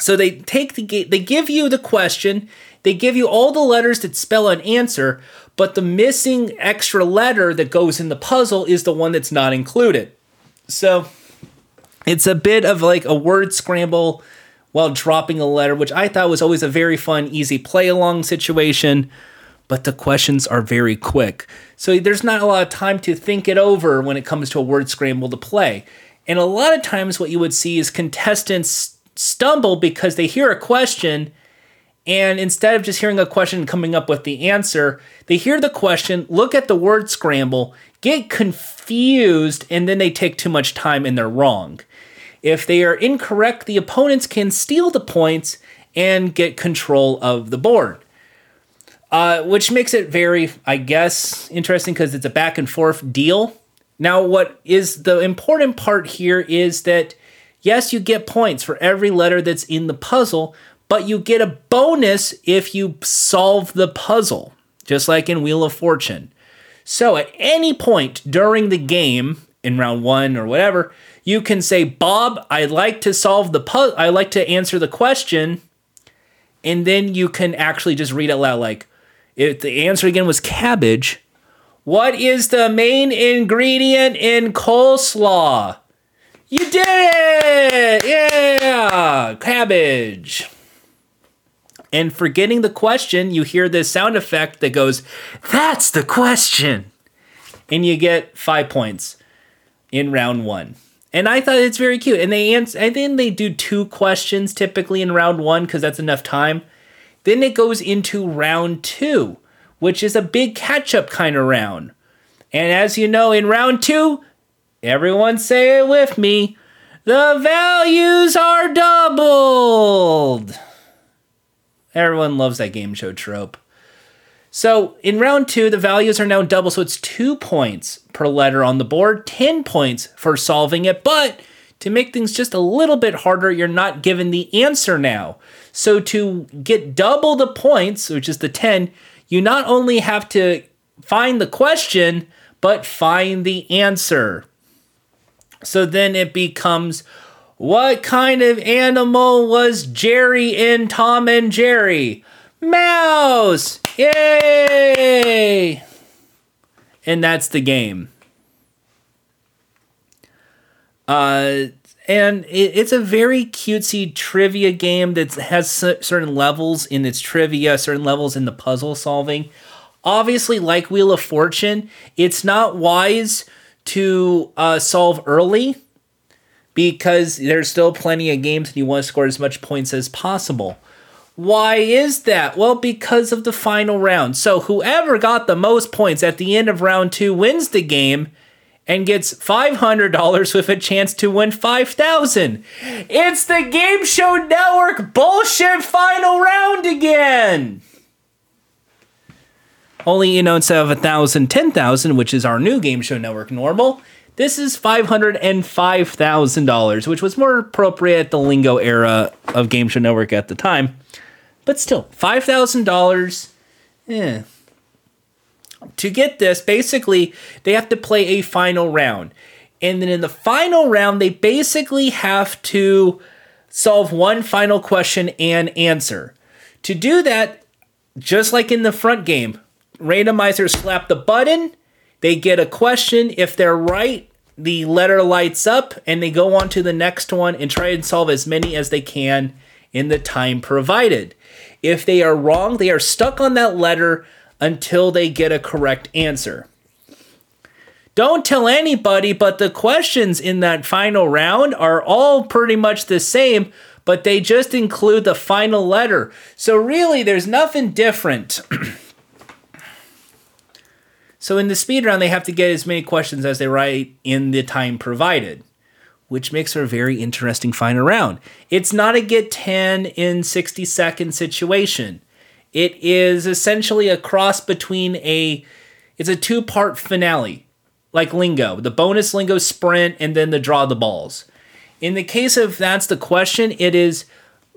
So they take the they give you the question, they give you all the letters that spell an answer, but the missing extra letter that goes in the puzzle is the one that's not included. So it's a bit of like a word scramble while dropping a letter, which I thought was always a very fun, easy play-along situation. but the questions are very quick. So there's not a lot of time to think it over when it comes to a word scramble to play. And a lot of times what you would see is contestants stumble because they hear a question, and instead of just hearing a question and coming up with the answer, they hear the question, look at the word scramble, get confused, and then they take too much time and they're wrong. If they are incorrect, the opponents can steal the points and get control of the board. Uh, which makes it very, I guess, interesting because it's a back and forth deal. Now, what is the important part here is that, yes, you get points for every letter that's in the puzzle, but you get a bonus if you solve the puzzle, just like in Wheel of Fortune. So at any point during the game, in round one or whatever, you can say, Bob, I'd like to solve the puzzle. I like to answer the question. And then you can actually just read it out loud. Like, if the answer again was cabbage, what is the main ingredient in coleslaw? You did it! Yeah! Cabbage. And for getting the question, you hear this sound effect that goes, that's the question. And you get five points in round one. And I thought it's very cute. And they answer, and then they do two questions typically in round one because that's enough time. Then it goes into round two, which is a big catch-up kind of round. And as you know, in round two, everyone say it with me, the values are doubled. Everyone loves that game show trope. So in round two, the values are now double, so it's two points per letter on the board, ten points for solving it, but to make things just a little bit harder, you're not given the answer now. So to get double the points, which is the ten, you not only have to find the question, but find the answer. So then it becomes, what kind of animal was Jerry in Tom and Jerry? Mouse! Yay! And that's the game. Uh, and it, it's a very cutesy trivia game that has certain levels in its trivia, certain levels in the puzzle solving. Obviously, like Wheel of Fortune, it's not wise to uh, solve early because there's still plenty of games and you want to score as much points as possible. Why is that? Well, because of the final round. So whoever got the most points at the end of round two wins the game and gets five hundred dollars with a chance to win five thousand dollars. It's the Game Show Network bullshit final round again. Only, you know, instead of one thousand dollars, ten thousand dollars, which is our new Game Show Network normal, this is five hundred five thousand dollars, which was more appropriate at the Lingo era of Game Show Network at the time. But still, five thousand dollars, yeah. To get this, basically, they have to play a final round. And then in the final round, they basically have to solve one final question and answer. To do that, just like in the front game, randomizers slap the button, they get a question. If they're right, the letter lights up, and they go on to the next one and try and solve as many as they can in the time provided. If they are wrong, they are stuck on that letter until they get a correct answer. Don't tell anybody, but the questions in that final round are all pretty much the same, but they just include the final letter. So really, there's nothing different. So in the speed round, they have to get as many questions as they write in the time provided, which makes for a very interesting final round. It's not a get ten in sixty second situation. It is essentially a cross between a, it's a two-part finale, like Lingo, the bonus Lingo sprint, and then the draw the balls. In the case of That's the Question, it is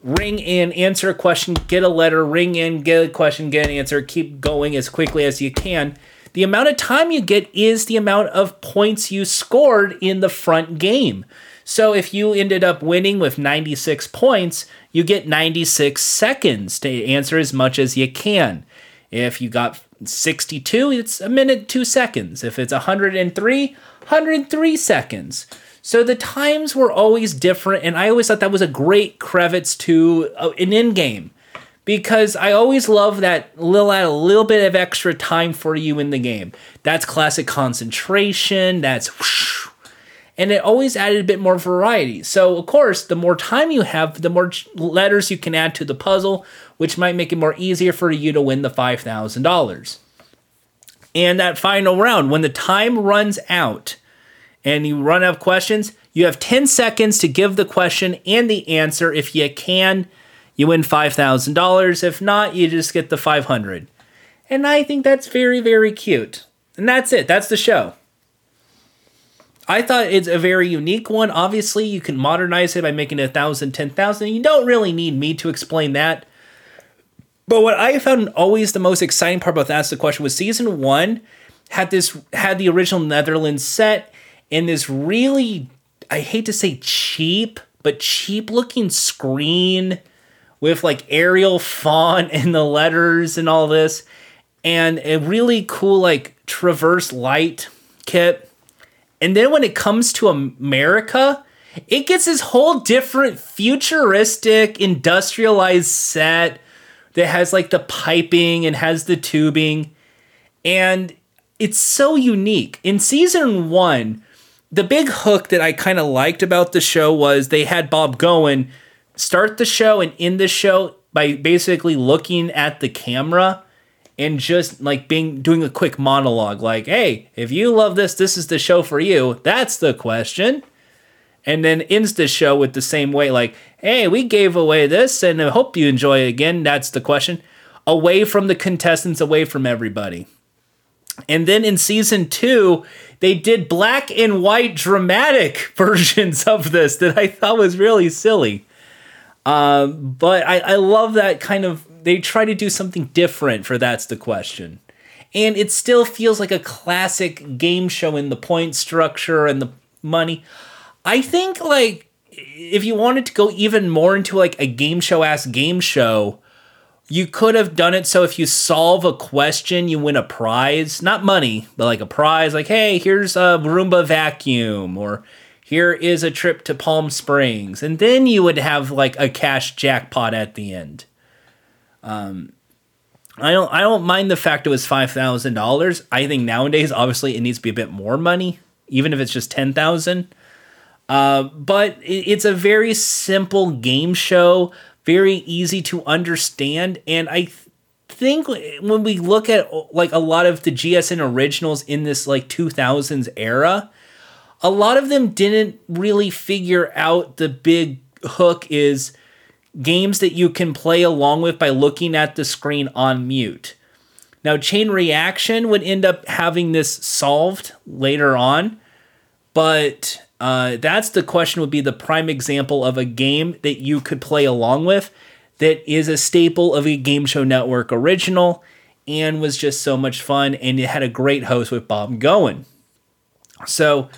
ring in, answer a question, get a letter, ring in, get a question, get an answer, keep going as quickly as you can. The amount of time you get is the amount of points you scored in the front game. So if you ended up winning with ninety-six points, you get ninety-six seconds to answer as much as you can. If you got sixty-two, it's a minute, two seconds. If it's one hundred three, one hundred three seconds. So the times were always different, and I always thought that was a great crevice to an end game. because I always love that little add a little bit of extra time for you in the game. That's classic concentration. That's whoosh. And it always added a bit more variety. So, of course, the more time you have, the more letters you can add to the puzzle, which might make it more easier for you to win the five thousand dollars. And that final round, when the time runs out and you run out of questions, you have ten seconds to give the question and the answer. If you can, you win five thousand dollars. If not, you just get the five hundred dollars. And I think that's very, very cute. And that's it. That's the show. I thought it's a very unique one. Obviously, you can modernize it by making it one thousand, ten thousand. You don't really need me to explain that. But what I found always the most exciting part about That's the Question was season one had this had the original Netherlands set and this really, I hate to say cheap, but cheap looking screen with like Arial font and the letters and all this, and a really cool like traverse light kit. And then when it comes to America, it gets this whole different futuristic industrialized set that has like the piping and has the tubing. And it's so unique. In season one, the big hook that I kind of liked about the show was they had Bob Goen start the show and end the show by basically looking at the camera and just like being doing a quick monologue like, hey, if you love this, this is the show for you. That's the question. And then ends the show with the same way like, hey, we gave away this and I hope you enjoy it again. That's the question. Away from the contestants, away from everybody. And then in season two, they did black and white dramatic versions of this that I thought was really silly. Um, but I, I love that kind of, they try to do something different for That's the Question. And it still feels like a classic game show in the point structure and the money. I think, like, if you wanted to go even more into, like, a game show-ass game show, you could have done it so if you solve a question, you win a prize. Not money, but, like, a prize. Like, hey, here's a Roomba vacuum, or here is a trip to Palm Springs. And then you would have, like, a cash jackpot at the end. Um, I don't, I don't mind the fact it was five thousand dollars. I think nowadays, obviously, it needs to be a bit more money, even if it's just ten thousand dollars. Uh, but it, it's a very simple game show, very easy to understand. And I th- think when we look at like a lot of the G S N originals in this like two thousands era, a lot of them didn't really figure out the big hook is games that you can play along with by looking at the screen on mute. Now, Chain Reaction would end up having this solved later on, but uh, That's the Question would be the prime example of a game that you could play along with that is a staple of a Game Show Network original and was just so much fun, and it had a great host with Bob Goen. So,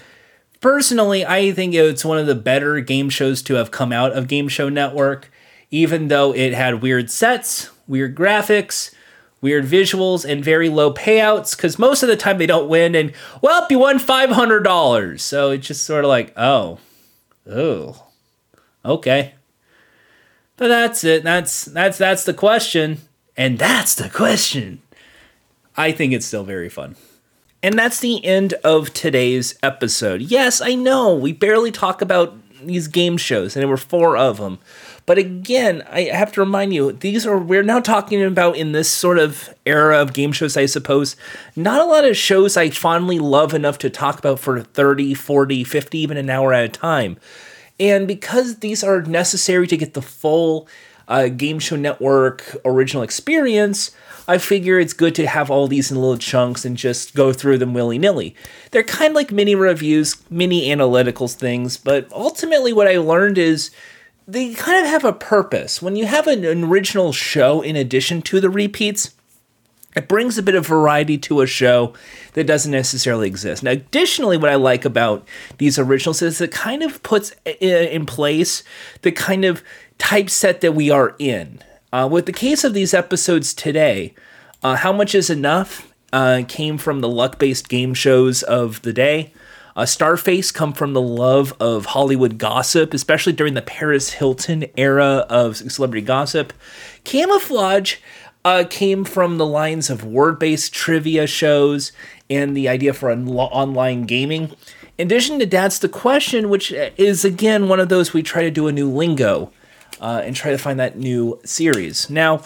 personally, I think it's one of the better game shows to have come out of Game Show Network, even though it had weird sets, weird graphics, weird visuals, and very low payouts, because most of the time they don't win, and, well, you won five hundred dollars. So it's just sort of like, oh, oh, okay. But that's it. That's that's that's the question. And that's the question. I think it's still very fun. And that's the end of today's episode. Yes, I know, we barely talk about these game shows, and there were four of them. But again, I have to remind you, these are, we're now talking about in this sort of era of game shows, I suppose, not a lot of shows I fondly love enough to talk about for thirty, forty, fifty, even an hour at a time. And because these are necessary to get the full uh, Game Show Network original experience, I figure it's good to have all these in little chunks and just go through them willy-nilly. They're kind of like mini reviews, mini analyticals things, but ultimately what I learned is they kind of have a purpose. When you have an original show in addition to the repeats, it brings a bit of variety to a show that doesn't necessarily exist. Now, additionally, what I like about these originals is it kind of puts in place the kind of typeset that we are in. Uh, with the case of these episodes today, uh, How Much Is Enough uh, came from the luck-based game shows of the day. Uh, Starface come from the love of Hollywood gossip, especially during the Paris Hilton era of celebrity gossip. Camouflage uh, came from the lines of word-based trivia shows and the idea for on- online gaming. In addition to That's the Question, which is, again, one of those we try to do a new lingo uh, and try to find that new series. Now,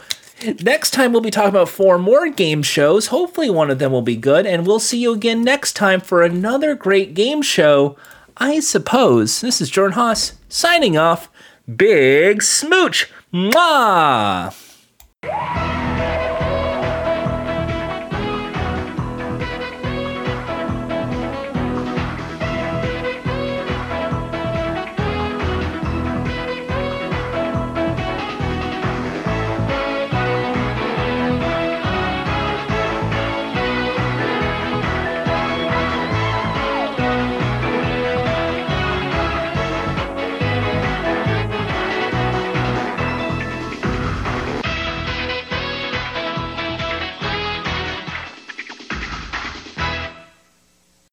next time we'll be talking about four more game shows. Hopefully one of them will be good, and we'll see you again next time for another great game show, I suppose. This is Jordan Haas signing off. Big smooch. Mwah!